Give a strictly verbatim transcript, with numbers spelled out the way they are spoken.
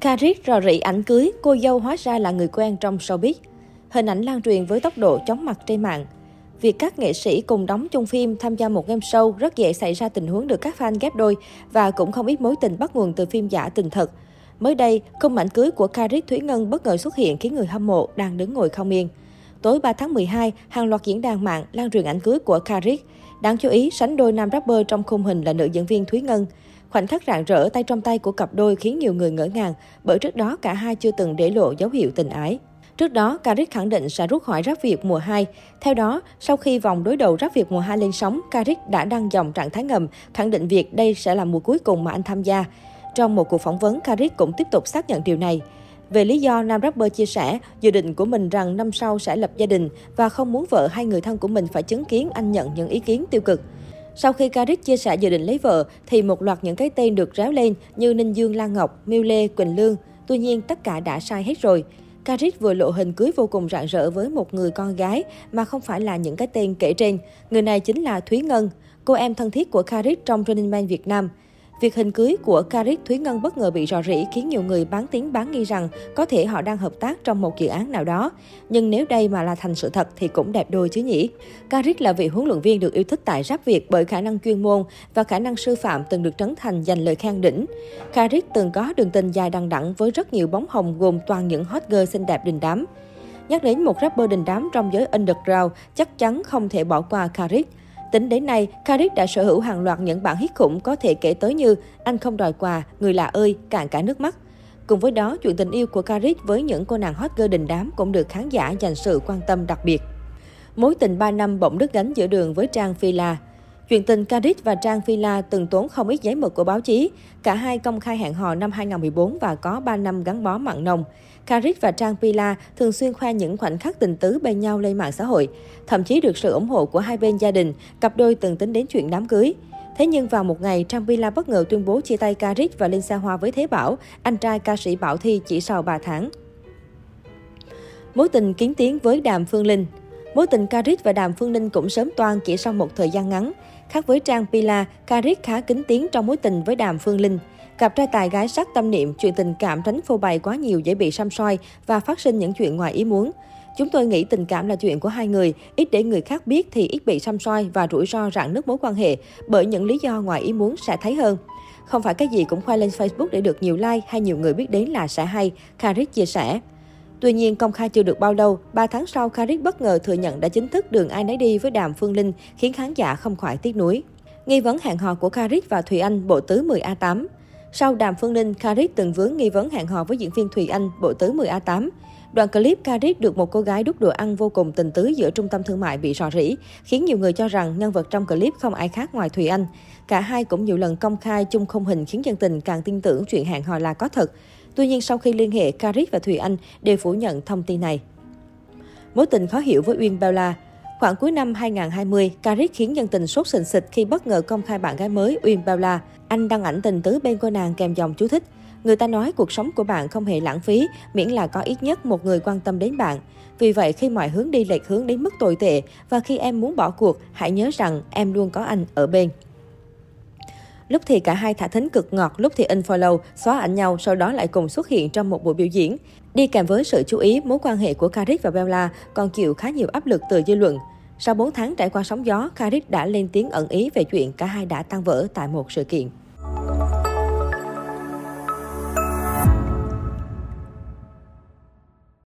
Karik rò rỉ ảnh cưới, cô dâu hóa ra là người quen trong showbiz. Hình ảnh lan truyền với tốc độ chóng mặt trên mạng. Việc các nghệ sĩ cùng đóng chung phim, tham gia một game show rất dễ xảy ra tình huống được các fan ghép đôi và cũng không ít mối tình bắt nguồn từ phim giả tình thật. Mới đây, khung ảnh cưới của Karik Thúy Ngân bất ngờ xuất hiện khiến người hâm mộ đang đứng ngồi không yên. Tối ba tháng mười hai, hàng loạt diễn đàn mạng lan truyền ảnh cưới của Karik. Đáng chú ý, sánh đôi nam rapper trong khung hình là nữ diễn viên Thúy Ngân. Khoảnh khắc rạng rỡ tay trong tay của cặp đôi khiến nhiều người ngỡ ngàng, bởi trước đó cả hai chưa từng để lộ dấu hiệu tình ái. Trước đó, Karik khẳng định sẽ rút khỏi Rap Việt mùa hai. Theo đó, sau khi vòng đối đầu Rap Việt mùa hai lên sóng, Karik đã đăng dòng trạng thái ngầm, khẳng định việc đây sẽ là mùa cuối cùng mà anh tham gia. Trong một cuộc phỏng vấn, Karik cũng tiếp tục xác nhận điều này. Về lý do, nam rapper chia sẻ dự định của mình rằng năm sau sẽ lập gia đình và không muốn vợ hay người thân của mình phải chứng kiến anh nhận những ý kiến tiêu cực. Sau khi Karik chia sẻ dự định lấy vợ, thì một loạt những cái tên được réo lên như Ninh Dương, Lan Ngọc, Miu Lê, Quỳnh Lương. Tuy nhiên, tất cả đã sai hết rồi. Karik vừa lộ hình cưới vô cùng rạng rỡ với một người con gái mà không phải là những cái tên kể trên. Người này chính là Thúy Ngân, cô em thân thiết của Karik trong Running Man Việt Nam. Việc hình cưới của Karik Thúy Ngân bất ngờ bị rò rỉ khiến nhiều người bán tiếng bán nghi rằng có thể họ đang hợp tác trong một dự án nào đó. Nhưng nếu đây mà là thành sự thật thì cũng đẹp đôi chứ nhỉ. Karik là vị huấn luyện viên được yêu thích tại Rap Việt bởi khả năng chuyên môn và khả năng sư phạm, từng được Trấn Thành dành lời khen đỉnh. Karik từng có đường tình dài đằng đẵng với rất nhiều bóng hồng gồm toàn những hot girl xinh đẹp đình đám. Nhắc đến một rapper đình đám trong giới underground, chắc chắn không thể bỏ qua Karik. Tính đến nay, Karik đã sở hữu hàng loạt những bản hit khủng có thể kể tới như Anh Không Đòi Quà, Người Lạ Ơi, Cạn Cả Nước Mắt. Cùng với đó, chuyện tình yêu của Karik với những cô nàng hot girl đình đám cũng được khán giả dành sự quan tâm đặc biệt. Mối tình ba năm bỗng đứt gánh giữa đường với Trang Pilla. Chuyện tình Karik và Trang Pilla từng tốn không ít giấy mực của báo chí. Cả hai công khai hẹn hò năm hai nghìn không trăm mười bốn và có ba năm gắn bó mặn nồng. Karik và Trang Pilla thường xuyên khoe những khoảnh khắc tình tứ bên nhau lên mạng xã hội. Thậm chí được sự ủng hộ của hai bên gia đình, cặp đôi từng tính đến chuyện đám cưới. Thế nhưng vào một ngày, Trang Pilla bất ngờ tuyên bố chia tay Karik và lên xa hoa với Thế Bảo, anh trai ca sĩ Bảo Thy chỉ sau ba tháng. Mối tình kiến tiến với Đàm Phương Linh. Mối tình Karik và Đàm Phương Linh cũng sớm toang chỉ sau một thời gian ngắn. Khác với Trang Pilla, Karik khá kín tiếng trong mối tình với Đàm Phương Linh. Cặp trai tài gái sắc tâm niệm, chuyện tình cảm tránh phô bày quá nhiều dễ bị săm soi và phát sinh những chuyện ngoài ý muốn. Chúng tôi nghĩ tình cảm là chuyện của hai người, ít để người khác biết thì ít bị săm soi và rủi ro rạn nứt mối quan hệ, bởi những lý do ngoài ý muốn sẽ thấy hơn. Không phải cái gì cũng khoe lên Facebook để được nhiều like hay nhiều người biết đến là sẽ hay, Karik chia sẻ. Tuy nhiên, công khai chưa được bao lâu, ba tháng sau, Karik bất ngờ thừa nhận đã chính thức đường ai nấy đi với Đàm Phương Linh, khiến khán giả không khỏi tiếc nuối. Nghi vấn hẹn hò của Karik và Thùy Anh, bộ tứ mười A tám. Sau Đàm Phương Linh, Karik từng vướng nghi vấn hẹn hò với diễn viên Thùy Anh, bộ tứ mười A tám. Đoạn clip Karik được một cô gái đút đồ ăn vô cùng tình tứ giữa trung tâm thương mại bị rò rỉ, khiến nhiều người cho rằng nhân vật trong clip không ai khác ngoài Thùy Anh. Cả hai cũng nhiều lần công khai chung khung hình khiến dân tình càng tin tưởng chuyện hẹn hò là có thật. Tuy nhiên, sau khi liên hệ, Karik và Thùy Anh đều phủ nhận thông tin này. Mối tình khó hiểu với Uyên Paula. Khoảng cuối năm hai nghìn không trăm hai mươi, Karik khiến dân tình sốt sình sịch khi bất ngờ công khai bạn gái mới Uyên Paula. Anh đăng ảnh tình tứ bên cô nàng kèm dòng chú thích: người ta nói cuộc sống của bạn không hề lãng phí, miễn là có ít nhất một người quan tâm đến bạn. Vì vậy, khi mọi hướng đi lệch hướng đến mức tồi tệ và khi em muốn bỏ cuộc, hãy nhớ rằng em luôn có anh ở bên. Lúc thì cả hai thả thính cực ngọt, lúc thì unfollow, xóa ảnh nhau, sau đó lại cùng xuất hiện trong một buổi biểu diễn. Đi kèm với sự chú ý, mối quan hệ của Karik và Bella còn chịu khá nhiều áp lực từ dư luận. Sau bốn tháng trải qua sóng gió, Karik đã lên tiếng ẩn ý về chuyện cả hai đã tan vỡ tại một sự kiện.